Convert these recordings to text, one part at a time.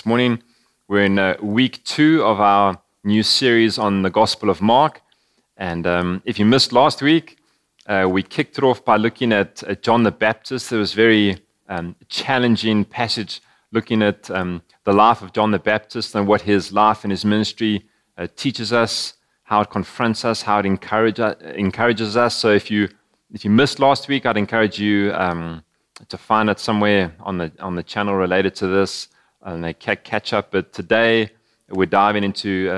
This morning, we're in week 2 of our new series on the Gospel of Mark. And if you missed last week, we kicked it off by looking at John the Baptist. It was a very challenging passage looking at the life of John the Baptist and what his life and his ministry teaches us, how it confronts us, how it encourages us. So if you missed last week, I'd encourage you to find it somewhere on the channel related to this and catch up. But today we're diving into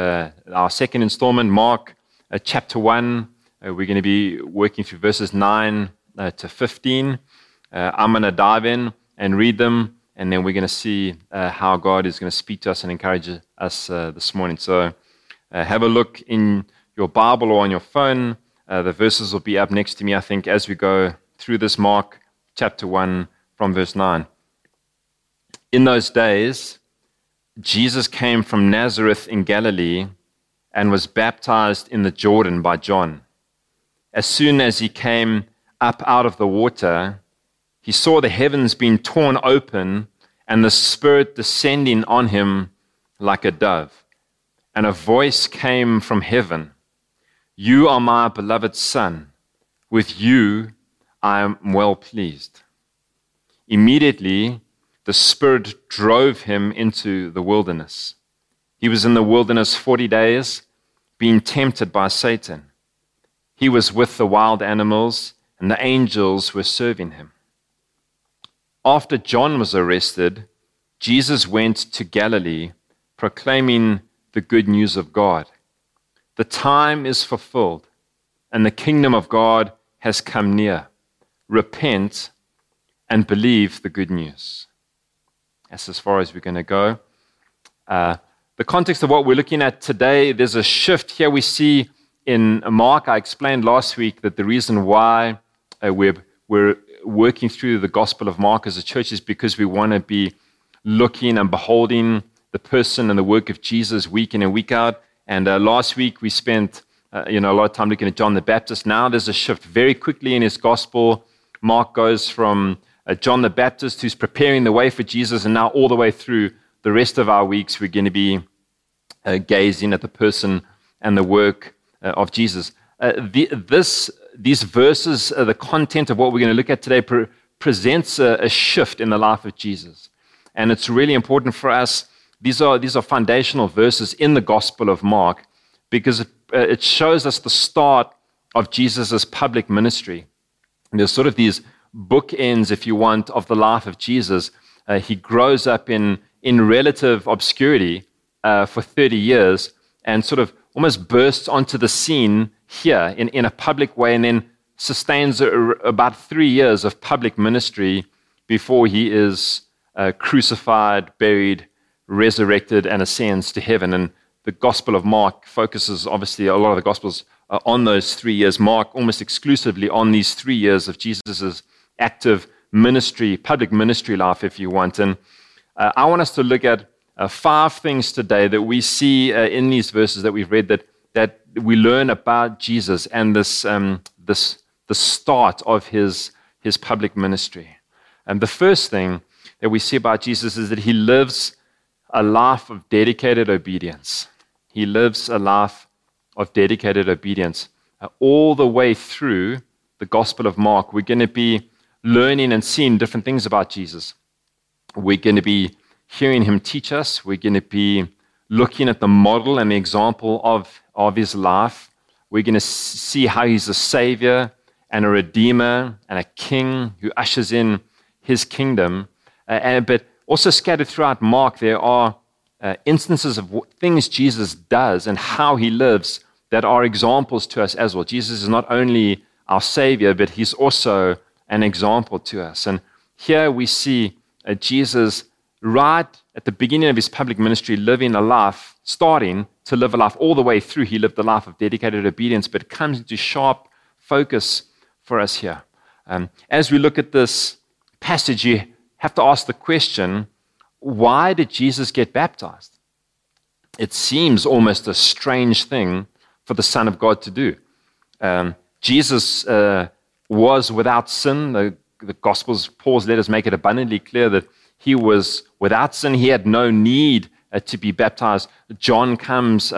our second installment, Mark chapter 1. We're going to be working through verses 9 to 15. I'm going to dive in and read them, and then we're going to see how God is going to speak to us and encourage us this morning. So have a look in your Bible or on your phone. The verses will be up next to me, I think, as we go through this Mark chapter 1 from verse 9. In those days, Jesus came from Nazareth in Galilee and was baptized in the Jordan by John. As soon as he came up out of the water, he saw the heavens being torn open and the Spirit descending on him like a dove. And a voice came from heaven, "You are my beloved Son. With you I am well pleased." Immediately, the Spirit drove him into the wilderness. He was in the wilderness 40 days, being tempted by Satan. He was with the wild animals, and the angels were serving him. After John was arrested, Jesus went to Galilee, proclaiming the good news of God. "The time is fulfilled, and the kingdom of God has come near. Repent and believe the good news." That's as far as we're going to go. The context of what we're looking at today, there's a shift here we see in Mark. I explained last week that the reason why we're working through the Gospel of Mark as a church is because we want to be looking and beholding the person and the work of Jesus week in and week out. And last week we spent a lot of time looking at John the Baptist. Now there's a shift very quickly in his gospel. Mark goes from John the Baptist, who's preparing the way for Jesus, and now all the way through the rest of our weeks, we're going to be gazing at the person and the work of Jesus. These verses, the content of what we're going to look at today, presents a shift in the life of Jesus. And it's really important for us. These are foundational verses in the Gospel of Mark because it shows us the start of Jesus' public ministry. And there's sort of these bookends, if you want, of the life of Jesus. He grows up in relative obscurity for 30 years and sort of almost bursts onto the scene here in a public way, and then sustains about 3 years of public ministry before he is crucified, buried, resurrected, and ascends to heaven. And the Gospel of Mark focuses, obviously, a lot of the Gospels on those 3 years. Mark almost exclusively on these 3 years of Jesus' active ministry, public ministry life, if you want. And I want us to look at 5 things today that we see in these verses that we've read that we learn about Jesus and the start of his public ministry. And the first thing that we see about Jesus is that he lives a life of dedicated obedience. He lives a life of dedicated obedience. All the way through the Gospel of Mark, we're going to be learning and seeing different things about Jesus. We're going to be hearing him teach us. We're going to be looking at the model and the example of his life. We're going to see how he's a savior and a redeemer and a king who ushers in his kingdom. But also scattered throughout Mark, there are instances of things Jesus does and how he lives that are examples to us as well. Jesus is not only our Savior, but he's also an example to us. And here we see Jesus right at the beginning of his public ministry starting to live a life all the way through. He lived a life of dedicated obedience, but it comes into sharp focus for us here. As we look at this passage, you have to ask the question, why did Jesus get baptized? It seems almost a strange thing for the Son of God to do. Jesus was without sin. The Gospels, Paul's letters make it abundantly clear that He was without sin. He had no need to be baptized. John comes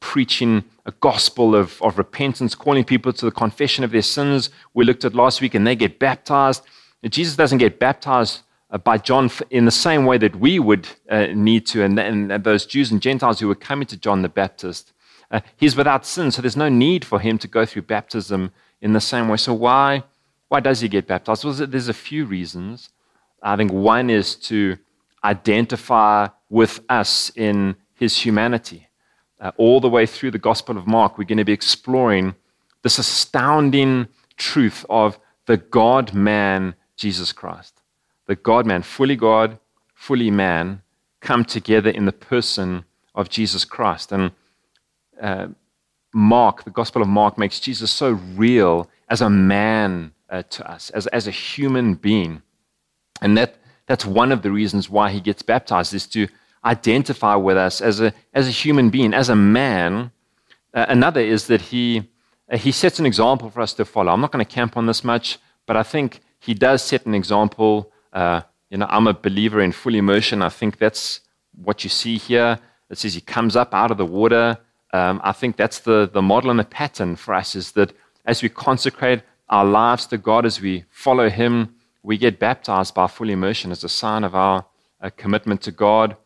preaching a gospel of repentance, calling people to the confession of their sins. We looked at last week, and they get baptized. Jesus doesn't get baptized by John in the same way that we would need to, and those Jews and Gentiles who were coming to John the Baptist. He's without sin, so there's no need for him to go through baptism in the same way. So why does he get baptized? Well, there's a few reasons. I think one is to identify with us in his humanity. All the way through the Gospel of Mark, we're going to be exploring this astounding truth of the God-man, Jesus Christ. The God-man, fully God, fully man, come together in the person of Jesus Christ. And Mark, the Gospel of Mark, makes Jesus so real as a man to us, as a human being. And that's one of the reasons why he gets baptized, is to identify with us as a human being, as a man. Another is that he sets an example for us to follow. I'm not going to camp on this much, but I think he does set an example. I'm a believer in full immersion. I think that's what you see here. It says he comes up out of the water. I think that's the model and the pattern for us, is that as we consecrate our lives to God, as we follow him, we get baptized by full immersion as a sign of our commitment to God.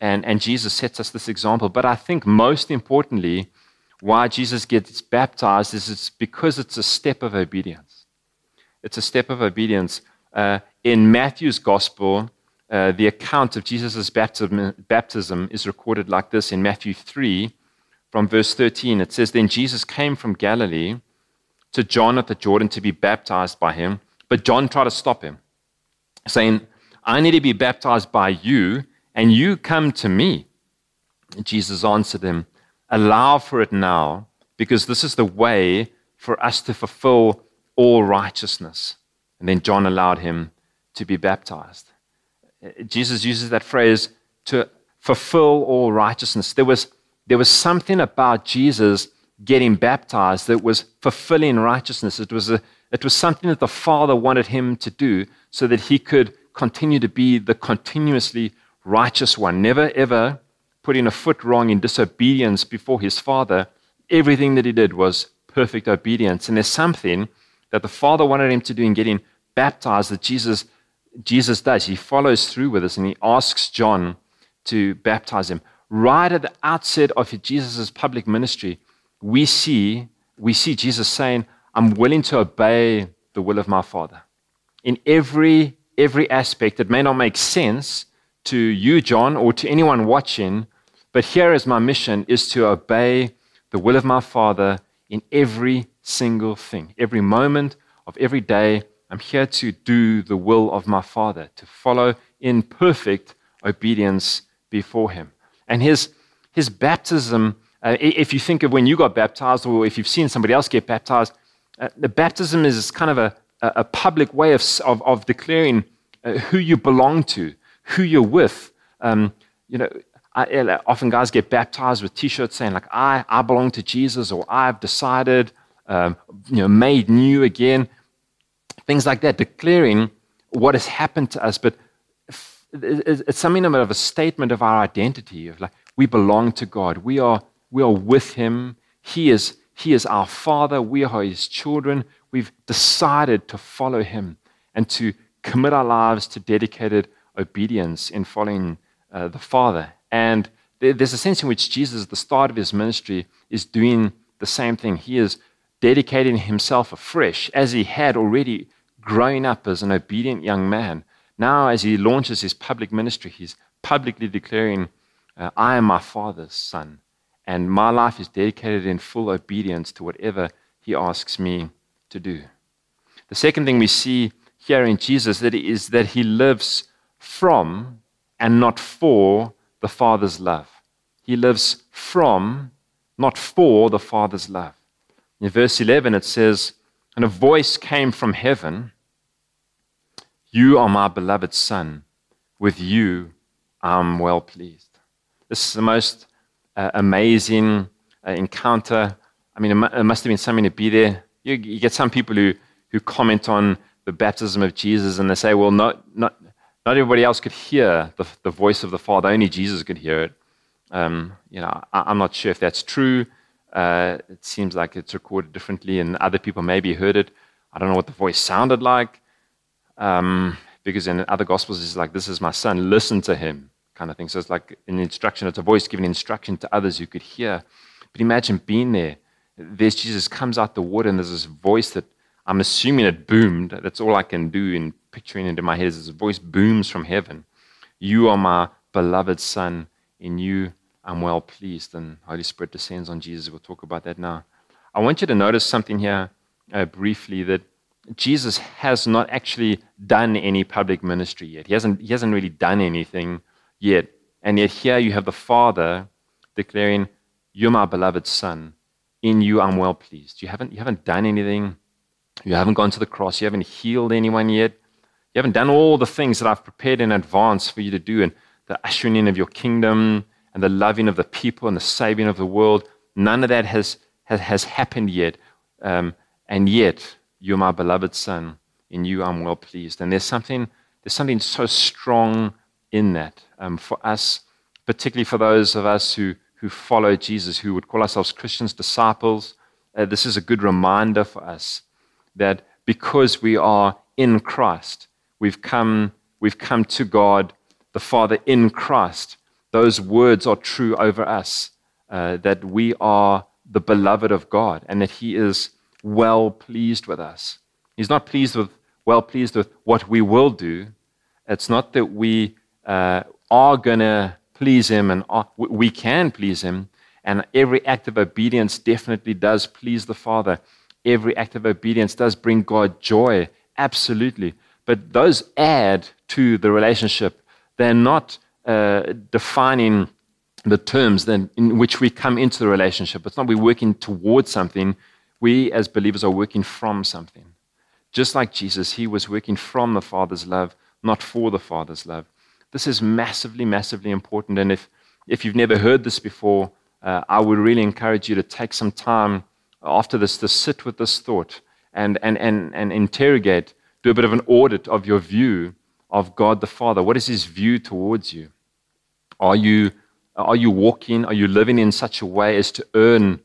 And Jesus sets us this example. But I think most importantly, why Jesus gets baptized is it's because it's a step of obedience. It's a step of obedience. In Matthew's gospel, the account of Jesus' baptism is recorded like this in Matthew 3 from verse 13. It says, "Then Jesus came from Galilee to John at the Jordan to be baptized by him. But John tried to stop him, saying, 'I need to be baptized by you, and you come to me.' And Jesus answered him, 'Allow for it now, because this is the way for us to fulfill all righteousness.' And then John allowed him to be baptized." Jesus uses that phrase, to fulfill all righteousness. There was something about Jesus getting baptized that was fulfilling righteousness. It was something that the Father wanted him to do so that he could continue to be the continuously righteous one, never ever putting a foot wrong in disobedience before his Father. Everything that he did was perfect obedience. And there's something that the Father wanted him to do in getting baptized that Jesus does. He follows through with this, and he asks John to baptize him. Right at the outset of Jesus' public ministry, we see Jesus saying, "I'm willing to obey the will of my Father." In every aspect, it may not make sense to you, John, or to anyone watching, but here is my mission, is to obey the will of my Father in every single thing. Every moment of every day, I'm here to do the will of my Father, to follow in perfect obedience before him. And his baptism, if you think of when you got baptized, or if you've seen somebody else get baptized, the baptism is kind of a public way of declaring who you belong to, who you're with. Often guys get baptized with T-shirts saying, like, I belong to Jesus, or I've decided, made new again, things like that, declaring what has happened to us. But it's something of a statement of our identity, of like, we belong to God. We are with him. He is our Father. We are his children. We've decided to follow him and to commit our lives to dedicated obedience in following the Father. And there's a sense in which Jesus, at the start of his ministry, is doing the same thing. He is dedicating himself afresh, as he had already grown up as an obedient young man. Now, as he launches his public ministry, he's publicly declaring, "I am my Father's son, and my life is dedicated in full obedience to whatever he asks me to do." The second thing we see here in Jesus is that he lives from and not for the Father's love. He lives from, not for, the Father's love. In verse 11 it says, "And a voice came from heaven, 'You are my beloved Son, with you I am well pleased.'" This is the most amazing encounter. I mean, it must have been something to be there. You get some people who comment on the baptism of Jesus, and they say, well, not Not everybody else could hear the voice of the Father. Only Jesus could hear it. I'm not sure if that's true. It seems like it's recorded differently, and other people maybe heard it. I don't know what the voice sounded like, because in other Gospels it's like, "This is my son, listen to him," kind of thing. So it's like an instruction. It's a voice giving instruction to others who could hear. But imagine being there. There's Jesus comes out the water, and there's this voice that I'm assuming it boomed. That's all I can do in picturing it in my head, is this voice booms from heaven. "You are my beloved son. In you I'm well pleased." And Holy Spirit descends on Jesus. We'll talk about that now. I want you to notice something here briefly, that Jesus has not actually done any public ministry yet. He hasn't really done anything yet. And yet here you have the Father declaring, "You're my beloved son. In you I'm well pleased." You haven't done anything. You haven't gone to the cross. You haven't healed anyone yet. You haven't done all the things that I've prepared in advance for you to do, and the ushering in of your kingdom and the loving of the people and the saving of the world. None of that has happened yet. And yet, "You're my beloved son. In you I'm well pleased." And there's something so strong in that for us, particularly for those of us who follow Jesus, who would call ourselves Christians, disciples. This is a good reminder for us that because we are in Christ, we've come to God the Father in Christ. Those words are true over us, that we are the beloved of God, and that He is well pleased with us. He's not well pleased with what we will do. It's not that we are going to please Him, and we can please Him, and every act of obedience definitely does please the Father. Every act of obedience does bring God joy, absolutely. But those add to the relationship. They're not defining the terms in which we come into the relationship. It's not we're working towards something. We as believers are working from something. Just like Jesus, He was working from the Father's love, not for the Father's love. This is massively, massively important. And if you've never heard this before, I would really encourage you to take some time after this to sit with this thought and interrogate, do a bit of an audit of your view of God the Father. What is His view towards you? Are you walking? Are you living in such a way as to earn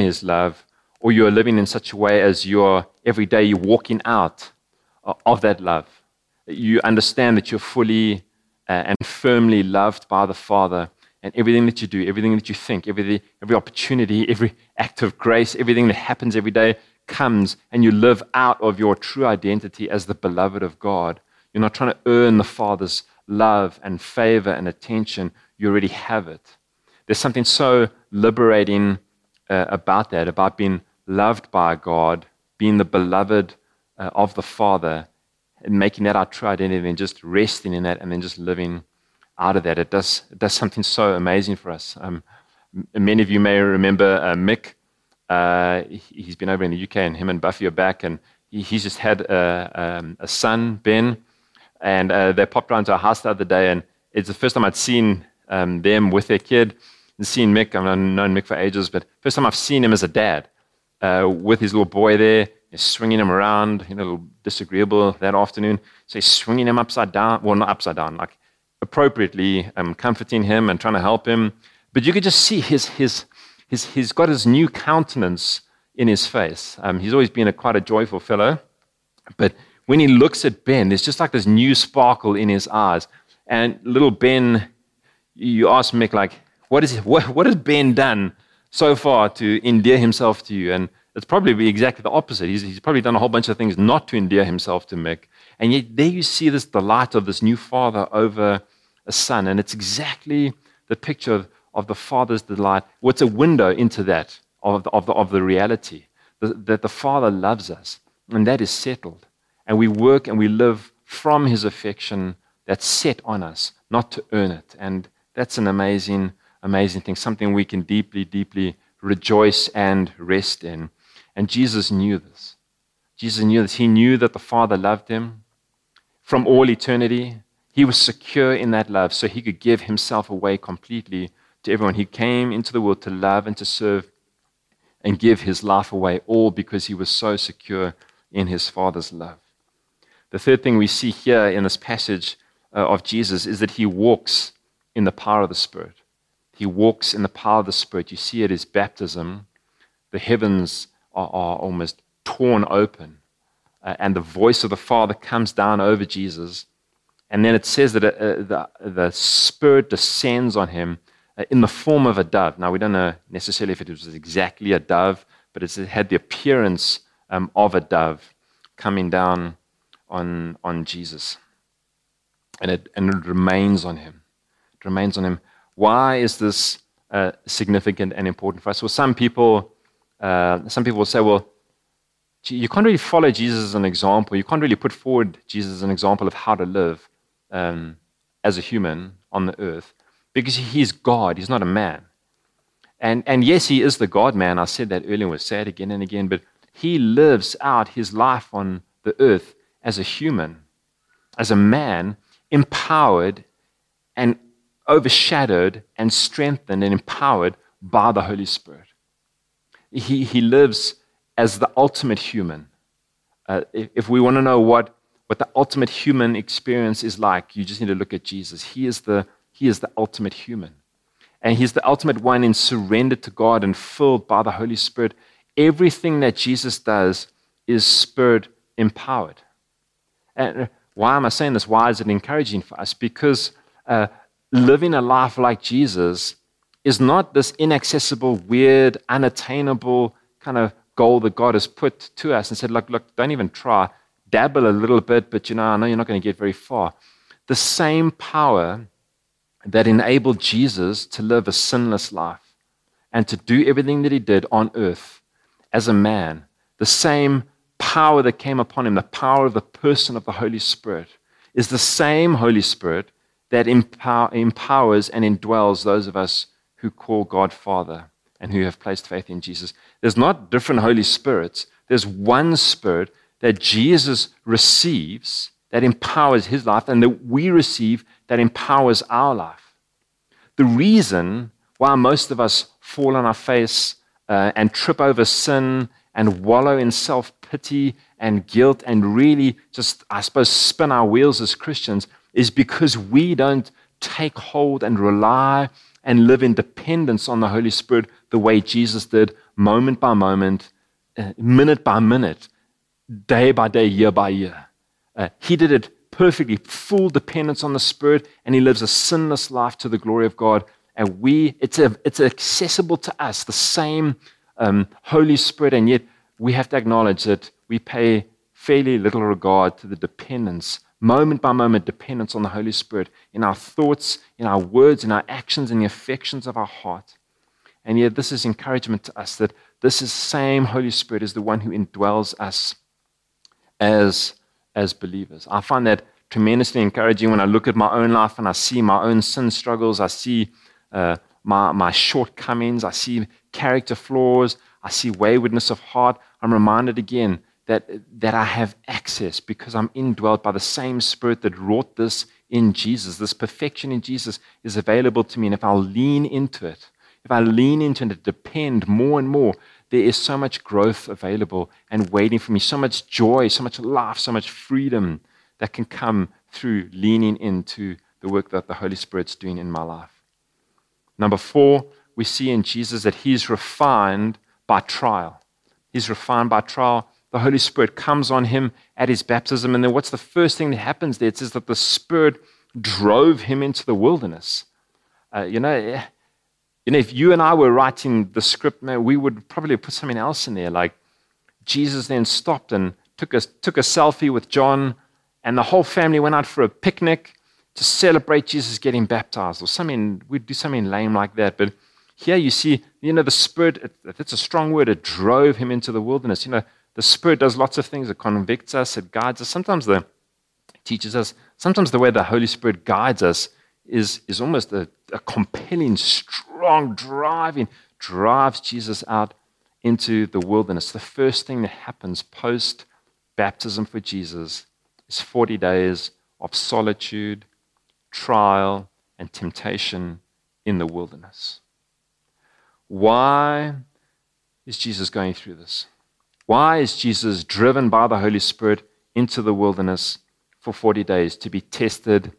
His love? Or you are living in such a way as you are every day you're walking out of that love. You understand that you're fully and firmly loved by the Father, and everything that you do, everything that you think, every opportunity, every act of grace, everything that happens every day comes, and you live out of your true identity as the beloved of God. You're not trying to earn the Father's love and favor and attention. You already have it. There's something so liberating about that, about being loved by God, being the beloved of the Father, and making that our true identity, and just resting in that, and then just living out of that. It does something so amazing for us. Many of you may remember Mick. He's been over in the UK, and him and Buffy are back, and he's just had a son, Ben, and they popped around to our house the other day, and it's the first time I'd seen them with their kid, and seen Mick. I've known Mick for ages, but first time I've seen him as a dad with his little boy there. He's swinging him around, a little disagreeable that afternoon. So he's swinging him upside down. Well, not upside down, like appropriately, comforting him and trying to help him. But you could just see his he's got his new countenance in his face. He's always been quite a joyful fellow. But when he looks at Ben, there's just like this new sparkle in his eyes. And little Ben, you ask Mick, like, what has Ben done so far to endear himself to you? And it's probably exactly the opposite. He's probably done a whole bunch of things not to endear himself to Mick. And yet there you see this delight of this new father over a son. And it's exactly the picture of the Father's delight. What's a window into that, of the reality, that the Father loves us. And that is settled. And we work and we live from His affection that's set on us, not to earn it. And that's an amazing, amazing thing, something we can deeply, deeply rejoice and rest in. And Jesus knew this. Jesus knew this. He knew that the Father loved Him from all eternity. He was secure in that love, so He could give Himself away completely to everyone. He came into the world to love and to serve and give His life away, all because He was so secure in His Father's love. The third thing we see here in this passage of Jesus is that he walks in the power of the Spirit. He walks in the power of the Spirit. You see at his baptism, the heavens are almost torn open, and the voice of the Father comes down over Jesus. And then it says that the Spirit descends on him in the form of a dove. Now, we don't know necessarily if it was exactly a dove, but it had the appearance of a dove coming down on Jesus. And it remains on him. It remains on him. Why is this significant and important for us? Well, some people will say, well, you can't really follow Jesus as an example. You can't really put forward Jesus as an example of how to live as a human on the earth because he's God. He's not a man. And yes, he is the God-man. I said that earlier. We'll say it again and again. But he lives out his life on the earth as a human, as a man, empowered and overshadowed and strengthened and empowered by the Holy Spirit. He lives as the ultimate human. If we want to know what the ultimate human experience is like, you just need to look at Jesus. He is the ultimate human. And he's the ultimate one in surrender to God and filled by the Holy Spirit. Everything that Jesus does is Spirit empowered. And why am I saying this? Why is it encouraging for us? Because living a life like Jesus is not this inaccessible, weird, unattainable kind of goal that God has put to us and said, look, don't even try. Dabble a little bit, but I know you're not going to get very far. The same power that enabled Jesus to live a sinless life and to do everything that he did on earth as a man, the same power that came upon him, the power of the person of the Holy Spirit, is the same Holy Spirit that empowers and indwells those of us who call God Father and who have placed faith in Jesus. There's not different Holy Spirits. There's one Spirit that Jesus receives that empowers his life and that we receive that empowers our life. The reason why most of us fall on our face and trip over sin and wallow in self-pity and guilt and really just, I suppose, spin our wheels as Christians is because we don't take hold and rely and live in dependence on the Holy Spirit the way Jesus did, moment by moment, minute by minute, day by day, year by year. He did it perfectly, full dependence on the Spirit, and he lives a sinless life to the glory of God. And it's accessible to us, the same Holy Spirit, and yet we have to acknowledge that we pay fairly little regard to the dependence, moment by moment dependence on the Holy Spirit in our thoughts, in our words, in our actions, in the affections of our heart. And yet this is encouragement to us that this is same Holy Spirit is the one who indwells us as believers. I find that tremendously encouraging when I look at my own life and I see my own sin struggles. I see my shortcomings. I see character flaws. I see waywardness of heart. I'm reminded again that I have access because I'm indwelt by the same Spirit that wrought this in Jesus. This perfection in Jesus is available to me. And if I lean into it, depend more and more, there is so much growth available and waiting for me, so much joy, so much life, so much freedom that can come through leaning into the work that the Holy Spirit's doing in my life. Number 4, we see in Jesus that he's refined by trial. He's refined by trial. The Holy Spirit comes on him at his baptism. And then what's the first thing that happens there? It says that the Spirit drove him into the wilderness. If you and I were writing the script, man, we would probably put something else in there. Like Jesus then stopped and took a selfie with John, and the whole family went out for a picnic to celebrate Jesus getting baptized or something. We'd do something lame like that. But here you see, the Spirit, if it's a strong word, it drove him into the wilderness. The Spirit does lots of things. It convicts us. It guides us. Sometimes it teaches us. Sometimes the way the Holy Spirit guides us is almost a compelling, strong drives Jesus out into the wilderness. The first thing that happens post-baptism for Jesus is 40 days of solitude, trial, and temptation in the wilderness. Why is Jesus going through this? Why is Jesus driven by the Holy Spirit into the wilderness for 40 days to be tested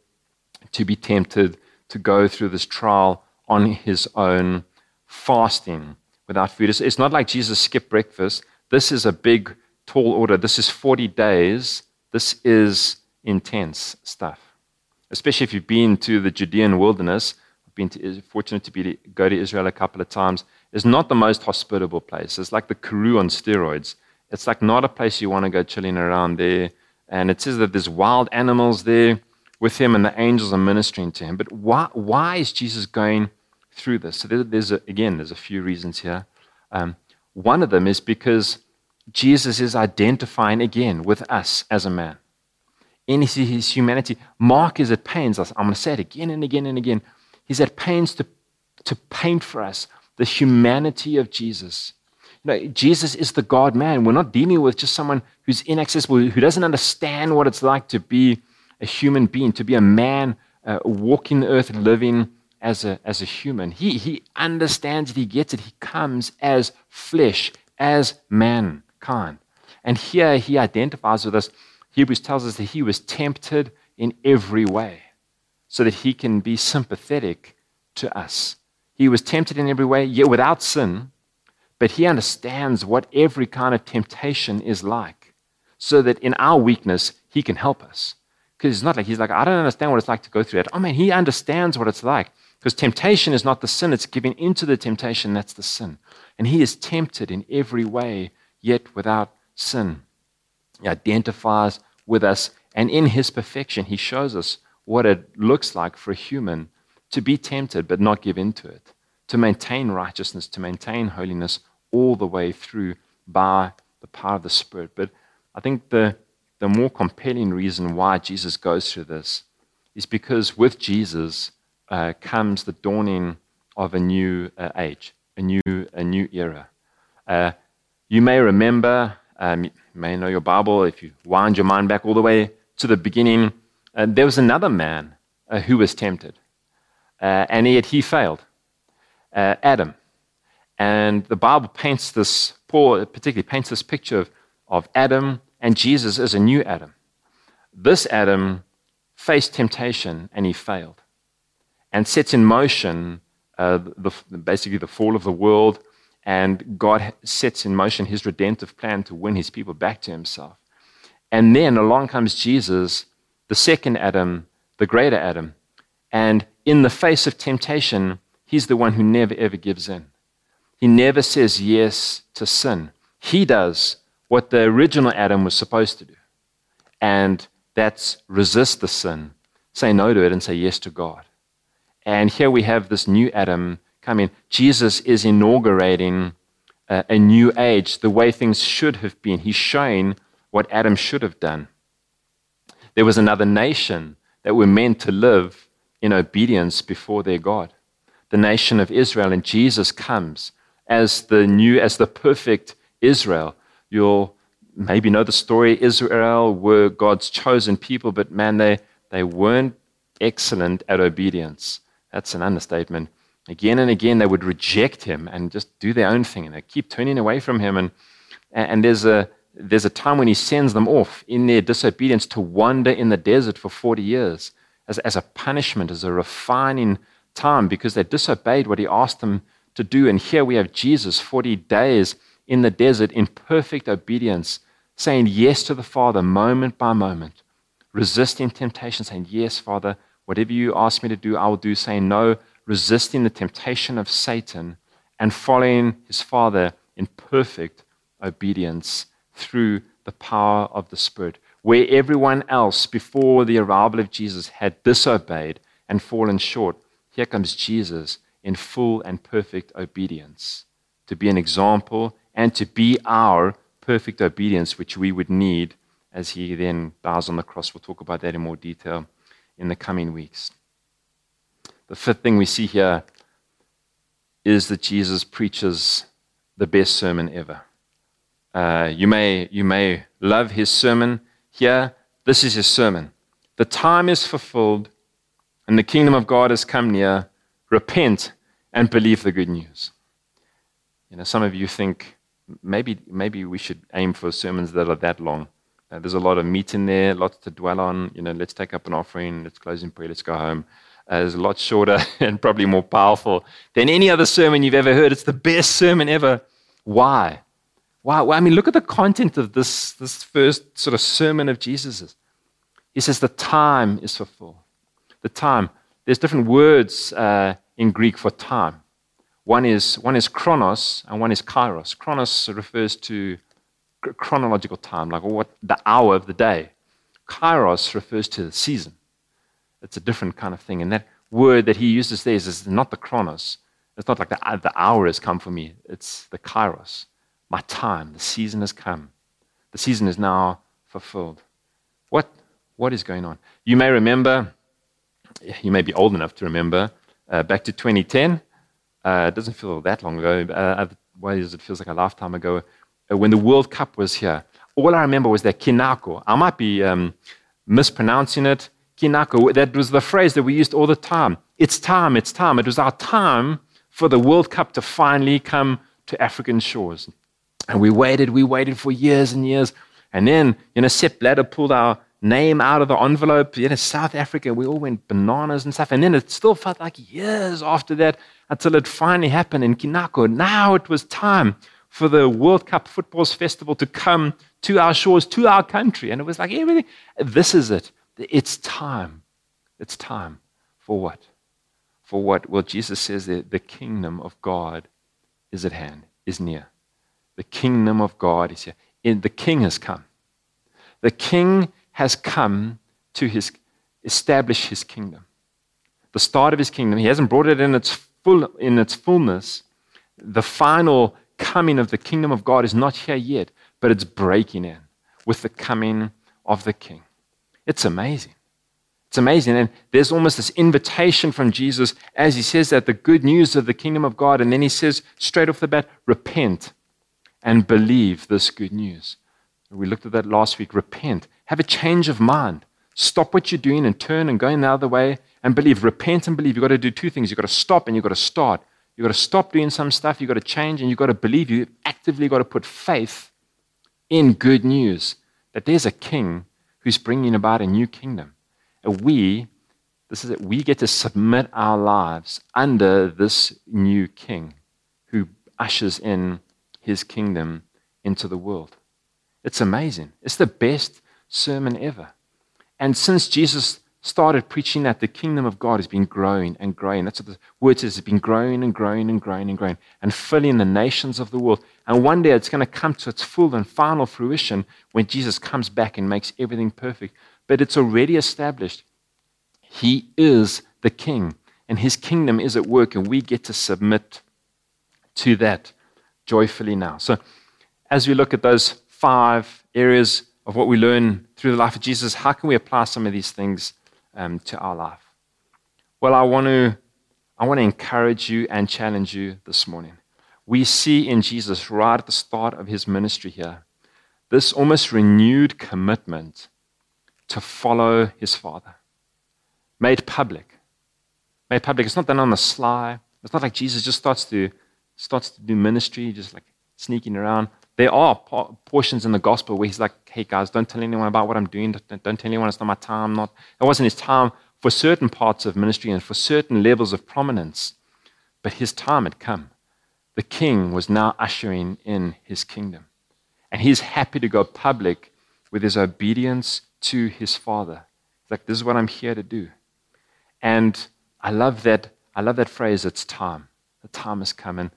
to be tempted to go through this trial on his own, fasting without food. It's not like Jesus skipped breakfast. This is a big, tall order. This is 40 days. This is intense stuff, especially if you've been to the Judean wilderness. I've been fortunate to go to Israel a couple of times. It's not the most hospitable place. It's like the Karoo on steroids. It's like not a place you want to go chilling around there. And it says that there's wild animals there with him, and the angels are ministering to him. But why is Jesus going through this? So there's a few reasons here. One of them is because Jesus is identifying again with us as a man. In his humanity, Mark is at pains. I'm going to say it again and again and again. He's at pains to paint for us the humanity of Jesus. No, Jesus is the God-man. We're not dealing with just someone who's inaccessible, who doesn't understand what it's like to be a human being, to be a man walking the earth, living as a human. He understands it. He gets it. He comes as flesh, as mankind. And here he identifies with us. Hebrews tells us that he was tempted in every way so that he can be sympathetic to us. He was tempted in every way, yet without sin. But he understands what every kind of temptation is like, so that in our weakness, he can help us. Because it's not like he's like, I don't understand what it's like to go through that. Oh man, he understands what it's like. Because temptation is not the sin, it's giving into the temptation, that's the sin. And he is tempted in every way, yet without sin. He identifies with us, and in his perfection, he shows us what it looks like for a human to be tempted but not give in to it, to maintain righteousness, to maintain holiness, all the way through by the power of the Spirit. But I think the more compelling reason why Jesus goes through this is because with Jesus comes the dawning of a new age, a new era. You may remember, you may know your Bible, if you wind your mind back all the way to the beginning, there was another man who was tempted, and yet he failed, Adam. And the Bible paints this, Paul particularly paints this picture of Adam and Jesus as a new Adam. This Adam faced temptation and he failed, and sets in motion basically the fall of the world, and God sets in motion his redemptive plan to win his people back to himself. And then along comes Jesus, the second Adam, the greater Adam, and in the face of temptation, he's the one who never ever gives in. He never says yes to sin. He does what the original Adam was supposed to do, and that's resist the sin, say no to it, and say yes to God. And here we have this new Adam come in. Jesus is inaugurating a new age, the way things should have been. He's showing what Adam should have done. There was another nation that were meant to live in obedience before their God, the nation of Israel, and Jesus comes as the perfect Israel. You'll maybe know the story. Israel were God's chosen people, but man, they weren't excellent at obedience. That's an understatement. Again and again, they would reject him and just do their own thing, and they keep turning away from him. And there's a time when he sends them off in their disobedience to wander in the desert for 40 years as a punishment, as a refining time, because they disobeyed what he asked them to do. And here we have Jesus, 40 days in the desert, in perfect obedience, saying yes to the Father moment by moment, resisting temptation, saying, yes, Father, whatever you ask me to do, I will do, saying no, resisting the temptation of Satan, and following his Father in perfect obedience through the power of the Spirit, where everyone else before the arrival of Jesus had disobeyed and fallen short. Here comes Jesus in full and perfect obedience to be an example and to be our perfect obedience, which we would need as he then dies on the cross. We'll talk about that in more detail in the coming weeks. The fifth thing we see here is that Jesus preaches the best sermon ever. You may love his sermon here. This is his sermon. The time is fulfilled and the kingdom of God has come near. Repent and believe the good news. Some of you think maybe we should aim for sermons that are that long. There's a lot of meat in there, lots to dwell on. You know, let's take up an offering, let's close in prayer, let's go home. It's a lot shorter and probably more powerful than any other sermon you've ever heard. It's the best sermon ever. Why? Why? I mean, look at the content of this first sort of sermon of Jesus'. He says the time is fulfilled. The time. There's different words in Greek for time. One is chronos and one is kairos. Chronos refers to chronological time, like the hour of the day. Kairos refers to the season. It's a different kind of thing. And that word that he uses there is not the chronos. It's not like the hour has come for me. It's the kairos. My time, the season has come. The season is now fulfilled. What is going on? You may remember, you may be old enough to remember, back to 2010. It doesn't feel that long ago. Otherwise, it feels like a lifetime ago. When the World Cup was here, all I remember was that Kinako. I might be mispronouncing it. Kinako, that was the phrase that we used all the time. It's time, it's time. It was our time for the World Cup to finally come to African shores. And we waited for years and years. And then, Seth Blatter pulled our name out of the envelope. South Africa, we all went bananas and stuff. And then it still felt like years after that until it finally happened in Kinako. Now it was time for the World Cup Footballs Festival to come to our shores, to our country. And it was like everything. This is it. It's time. It's time. For what? For what? Well, Jesus says that the kingdom of God is at hand, is near. The kingdom of God is here. The king has come. The king has come to establish his kingdom. The start of his kingdom. He hasn't brought it in its fullness. The final coming of the kingdom of God is not here yet, but it's breaking in with the coming of the king. It's amazing. It's amazing. And there's almost this invitation from Jesus as he says that the good news of the kingdom of God. And then he says straight off the bat, repent and believe this good news. We looked at that last week. Repent. Have a change of mind. Stop what you're doing and turn and go in the other way and believe. Repent and believe. You've got to do two things. You've got to stop and you've got to start. You've got to stop doing some stuff. You've got to change and you've got to believe. You've actively got to put faith in good news that there's a king who's bringing about a new kingdom. And we get to submit our lives under this new king who ushers in his kingdom into the world. It's amazing. It's the best sermon ever. And since Jesus started preaching that, the kingdom of God has been growing and growing. That's what the word says. It's been growing and growing and growing and growing and filling the nations of the world. And one day it's going to come to its full and final fruition when Jesus comes back and makes everything perfect. But it's already established. He is the king and his kingdom is at work and we get to submit to that joyfully now. So as we look at those 5 areas of what we learn through the life of Jesus, how can we apply some of these things to our life? Well, I want to encourage you and challenge you this morning. We see in Jesus right at the start of his ministry here, this almost renewed commitment to follow his Father, made public. Made public. It's not done on the sly. It's not like Jesus just starts to do ministry, just like sneaking around. There are portions in the gospel where he's like, hey guys, don't tell anyone about what I'm doing. Don't tell anyone. It's not my time. It wasn't his time for certain parts of ministry and for certain levels of prominence. But his time had come. The king was now ushering in his kingdom. And he's happy to go public with his obedience to his Father. It's like, this is what I'm here to do. And I love that phrase, it's time. The time has come. And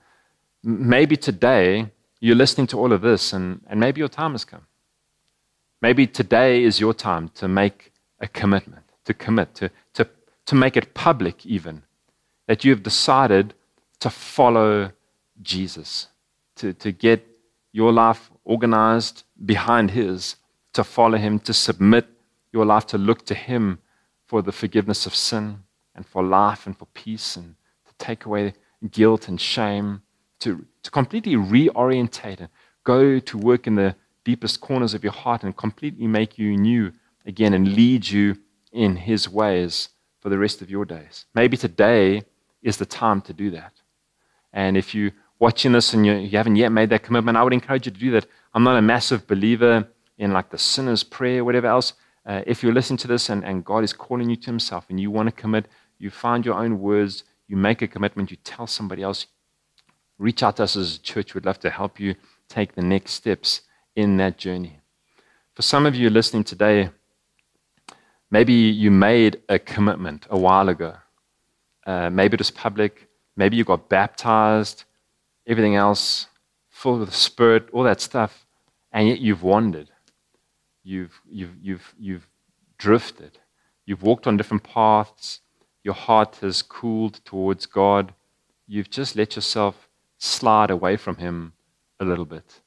maybe today, you're listening to all of this, and maybe your time has come. Maybe today is your time to make a commitment, to make it public even, that you have decided to follow Jesus, to get your life organized behind his, to follow him, to submit your life, to look to him for the forgiveness of sin and for life and for peace and to take away guilt and shame, to completely reorientate and go to work in the deepest corners of your heart and completely make you new again and lead you in his ways for the rest of your days. Maybe today is the time to do that. And if you're watching this and you haven't yet made that commitment, I would encourage you to do that. I'm not a massive believer in like the sinner's prayer, whatever else, if you're listening to this and God is calling you to himself and you want to commit, you find your own words, you make a commitment, you tell somebody else, reach out to us as a church. We'd love to help you take the next steps in that journey. For some of you listening today, maybe you made a commitment a while ago. Maybe it was public. Maybe you got baptized, everything else, filled with the Spirit, all that stuff, and yet you've wandered. You've drifted. You've walked on different paths. Your heart has cooled towards God. You've just let yourself slide away from Him a little bit.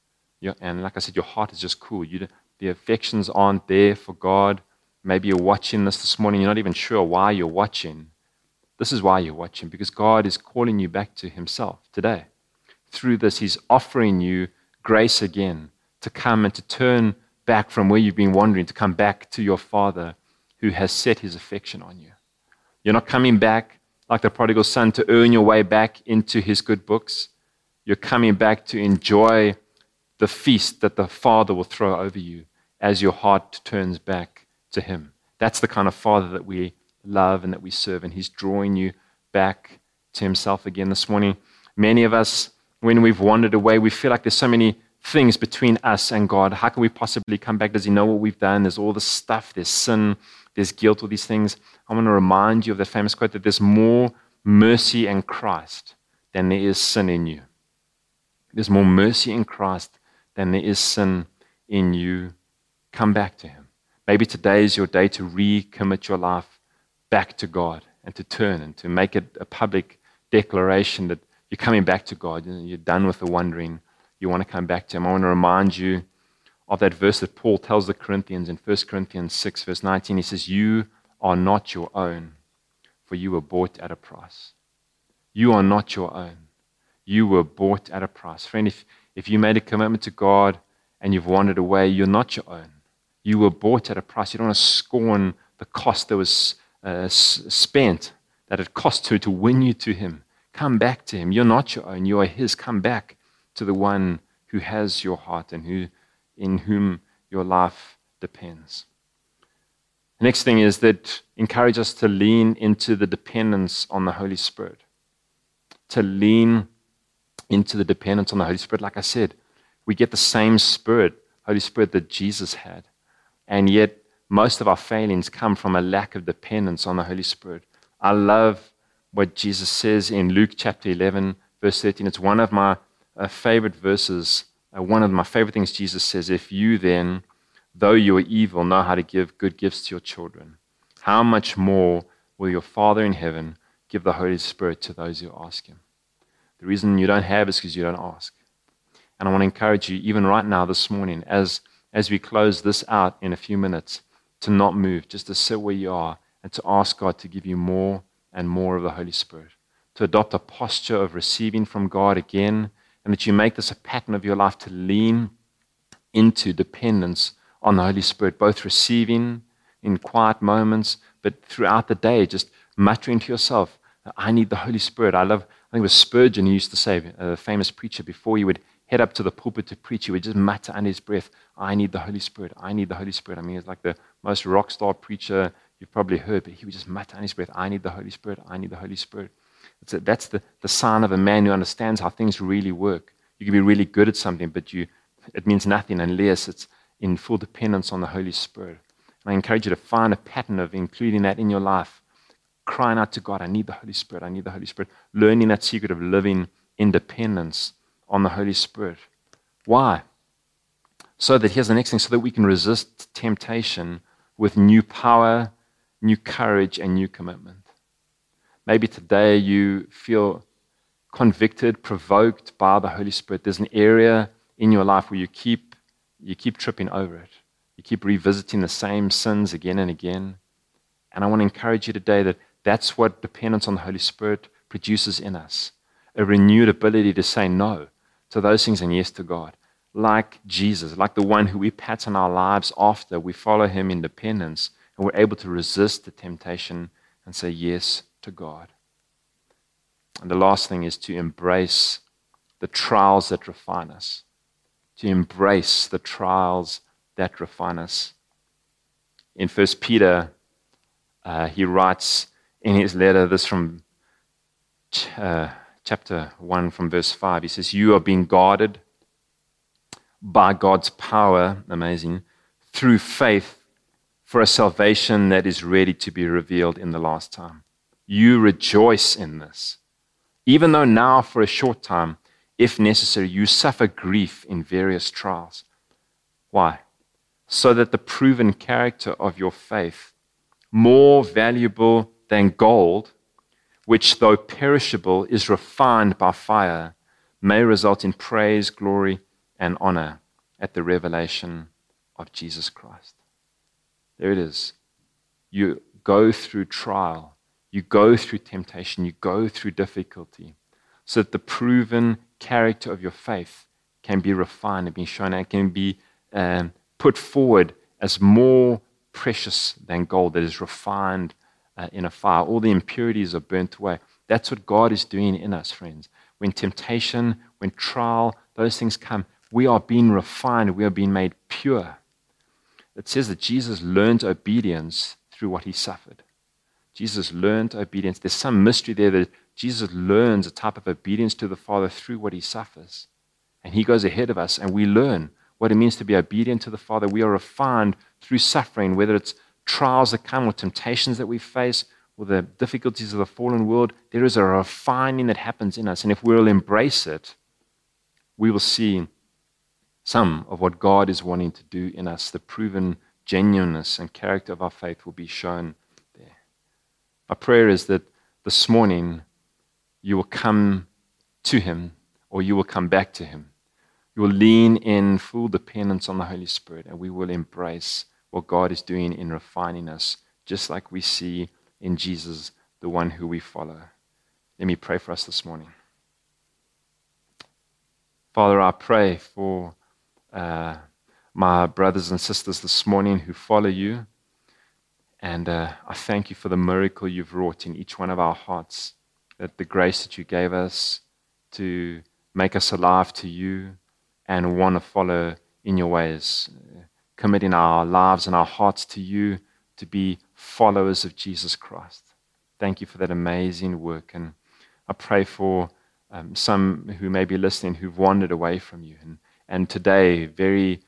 And like I said, your heart is just cool. The affections aren't there for God. Maybe you're watching this morning. You're not even sure why you're watching. This is why you're watching, because God is calling you back to Himself today. Through this, He's offering you grace again to come and to turn back from where you've been wandering, to come back to your Father who has set His affection on you. You're not coming back like the prodigal son to earn your way back into His good books. You're coming back to enjoy the feast that the Father will throw over you as your heart turns back to Him. That's the kind of Father that we love and that we serve, and He's drawing you back to Himself again this morning. Many of us, when we've wandered away, we feel like there's so many things between us and God. How can we possibly come back? Does He know what we've done? There's all this stuff. There's sin. There's guilt. All these things. I want to remind you of the famous quote that there's more mercy in Christ than there is sin in you. There's more mercy in Christ than there is sin in you. Come back to Him. Maybe today is your day to recommit your life back to God and to turn and to make it a public declaration that you're coming back to God. You're done with the wandering. You want to come back to Him. I want to remind you of that verse that Paul tells the Corinthians in 1 Corinthians 6, verse 19. He says, "You are not your own, for you were bought at a price." You are not your own. You were bought at a price. Friend, if you made a commitment to God and you've wandered away, you're not your own. You were bought at a price. You don't want to scorn the cost that was spent, that it cost to win you to Him. Come back to Him. You're not your own. You are His. Come back to the one who has your heart and who in whom your life depends. The next thing is that encourage us to lean into the dependence on the Holy Spirit. To lean into the dependence on the Holy Spirit. Like I said, we get the same Spirit, Holy Spirit, that Jesus had. And yet most of our failings come from a lack of dependence on the Holy Spirit. I love what Jesus says in Luke chapter 11, verse 13. It's one of my favorite verses. One of my favorite things Jesus says, "If you then, though you are evil, know how to give good gifts to your children, how much more will your Father in heaven give the Holy Spirit to those who ask Him?" The reason you don't have is because you don't ask. And I want to encourage you, even right now this morning, as we close this out in a few minutes, to not move, just to sit where you are and to ask God to give you more and more of the Holy Spirit, to adopt a posture of receiving from God again, and that you make this a pattern of your life to lean into dependence on the Holy Spirit, both receiving in quiet moments, but throughout the day, just muttering to yourself, "I need the Holy Spirit." I think it was Spurgeon who used to say, a famous preacher, before he would head up to the pulpit to preach, he would just mutter under his breath, "I need the Holy Spirit, I need the Holy Spirit." I mean, it's like the most rock star preacher you've probably heard, but he would just mutter under his breath, "I need the Holy Spirit, I need the Holy Spirit." That's the sign of a man who understands how things really work. You can be really good at something, but it means nothing unless it's in full dependence on the Holy Spirit. And I encourage you to find a pattern of including that in your life, crying out to God, "I need the Holy Spirit, I need the Holy Spirit," learning that secret of living in dependence on the Holy Spirit. Why? So that, here's the next thing, so that we can resist temptation with new power, new courage, and new commitment. Maybe today you feel convicted, provoked by the Holy Spirit. There's an area in your life where you keep tripping over it. You keep revisiting the same sins again and again. And I want to encourage you today that that's what dependence on the Holy Spirit produces in us, a renewed ability to say no to those things and yes to God. Like Jesus, like the one who we pattern our lives after, we follow Him in dependence, and we're able to resist the temptation and say yes to God. And the last thing is to embrace the trials that refine us, to embrace the trials that refine us. In 1 Peter, he writes in his letter, this from chapter 1 from verse 5, he says, you are being guarded by God's power, amazing, through faith for a salvation that is ready to be revealed in the last time. You rejoice in this, even though now for a short time, if necessary, you suffer grief in various trials. Why? So that the proven character of your faith, more valuable than gold, which though perishable is refined by fire, may result in praise, glory, and honor at the revelation of Jesus Christ. There it is. You go through trial. You go through temptation. You go through difficulty. So that the proven character of your faith can be refined and be shown and can be put forward as more precious than gold that is refined in a fire. All the impurities are burnt away. That's what God is doing in us, friends. When temptation, when trial, those things come, we are being refined. We are being made pure. It says that Jesus learned obedience through what he suffered. Jesus learned obedience. There's some mystery there that Jesus learns a type of obedience to the Father through what he suffers. And he goes ahead of us and we learn what it means to be obedient to the Father. We are refined through suffering, whether it's trials that come or temptations that we face or the difficulties of the fallen world. There is a refining that happens in us. And if we will embrace it, we will see some of what God is wanting to do in us. The proven genuineness and character of our faith will be shown there. My prayer is that this morning you will come to him, or you will come back to him. You will lean in full dependence on the Holy Spirit, and we will embrace what God is doing in refining us, just like we see in Jesus, the one who we follow. Let me pray for us this morning. Father, I pray for my brothers and sisters this morning who follow you, and I thank you for the miracle you've wrought in each one of our hearts, that the grace that you gave us to make us alive to you and want to follow in your ways, committing our lives and our hearts to you to be followers of Jesus Christ. Thank you for that amazing work, and I pray for some who may be listening who've wandered away from you, and today very,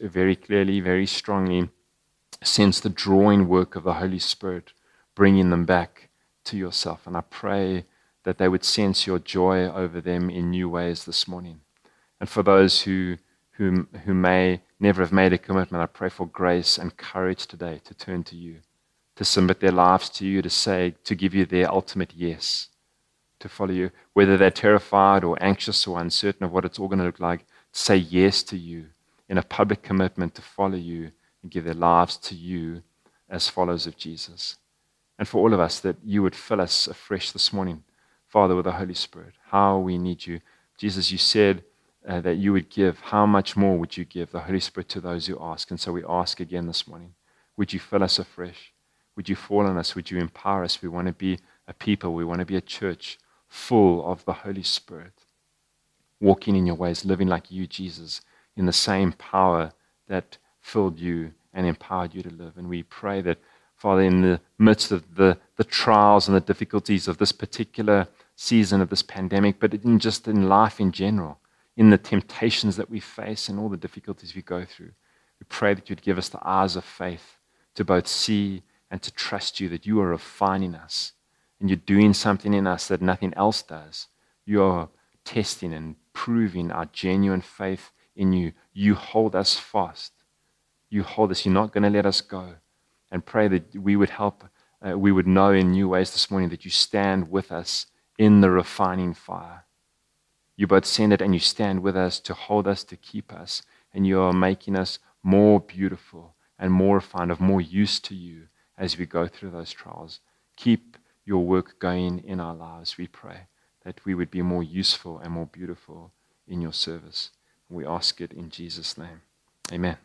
very clearly, very strongly sense the drawing work of the Holy Spirit, bringing them back to yourself. And I pray that they would sense your joy over them in new ways this morning. And for those who may never have made a commitment, I pray for grace and courage today to turn to you, to submit their lives to you, to give you their ultimate yes, to follow you. Whether they're terrified or anxious or uncertain of what it's all going to look like, say yes to you in a public commitment to follow you and give their lives to you as followers of Jesus. And for all of us, that you would fill us afresh this morning, Father, with the Holy Spirit. How we need you. Jesus, you said that you would give. How much more would you give the Holy Spirit to those who ask? And so we ask again this morning. Would you fill us afresh? Would you fall on us? Would you empower us? We want to be a people. We want to be a church full of the Holy Spirit, walking in your ways, living like you, Jesus, in the same power that filled you and empowered you to live. And we pray that, Father, in the midst of the trials and the difficulties of this particular season of this pandemic, but in just in life in general, in the temptations that we face and all the difficulties we go through, we pray that you'd give us the eyes of faith to both see and to trust you, that you are refining us and you're doing something in us that nothing else does. You are testing and proving our genuine faith in you. You hold us fast. You hold us. You're not going to let us go. And pray that we would help, we would know in new ways this morning that you stand with us in the refining fire. You both send it and you stand with us to hold us, to keep us. And you are making us more beautiful and more refined, of more use to you as we go through those trials. Keep your work going in our lives, we pray, that we would be more useful and more beautiful in your service. We ask it in Jesus' name. Amen.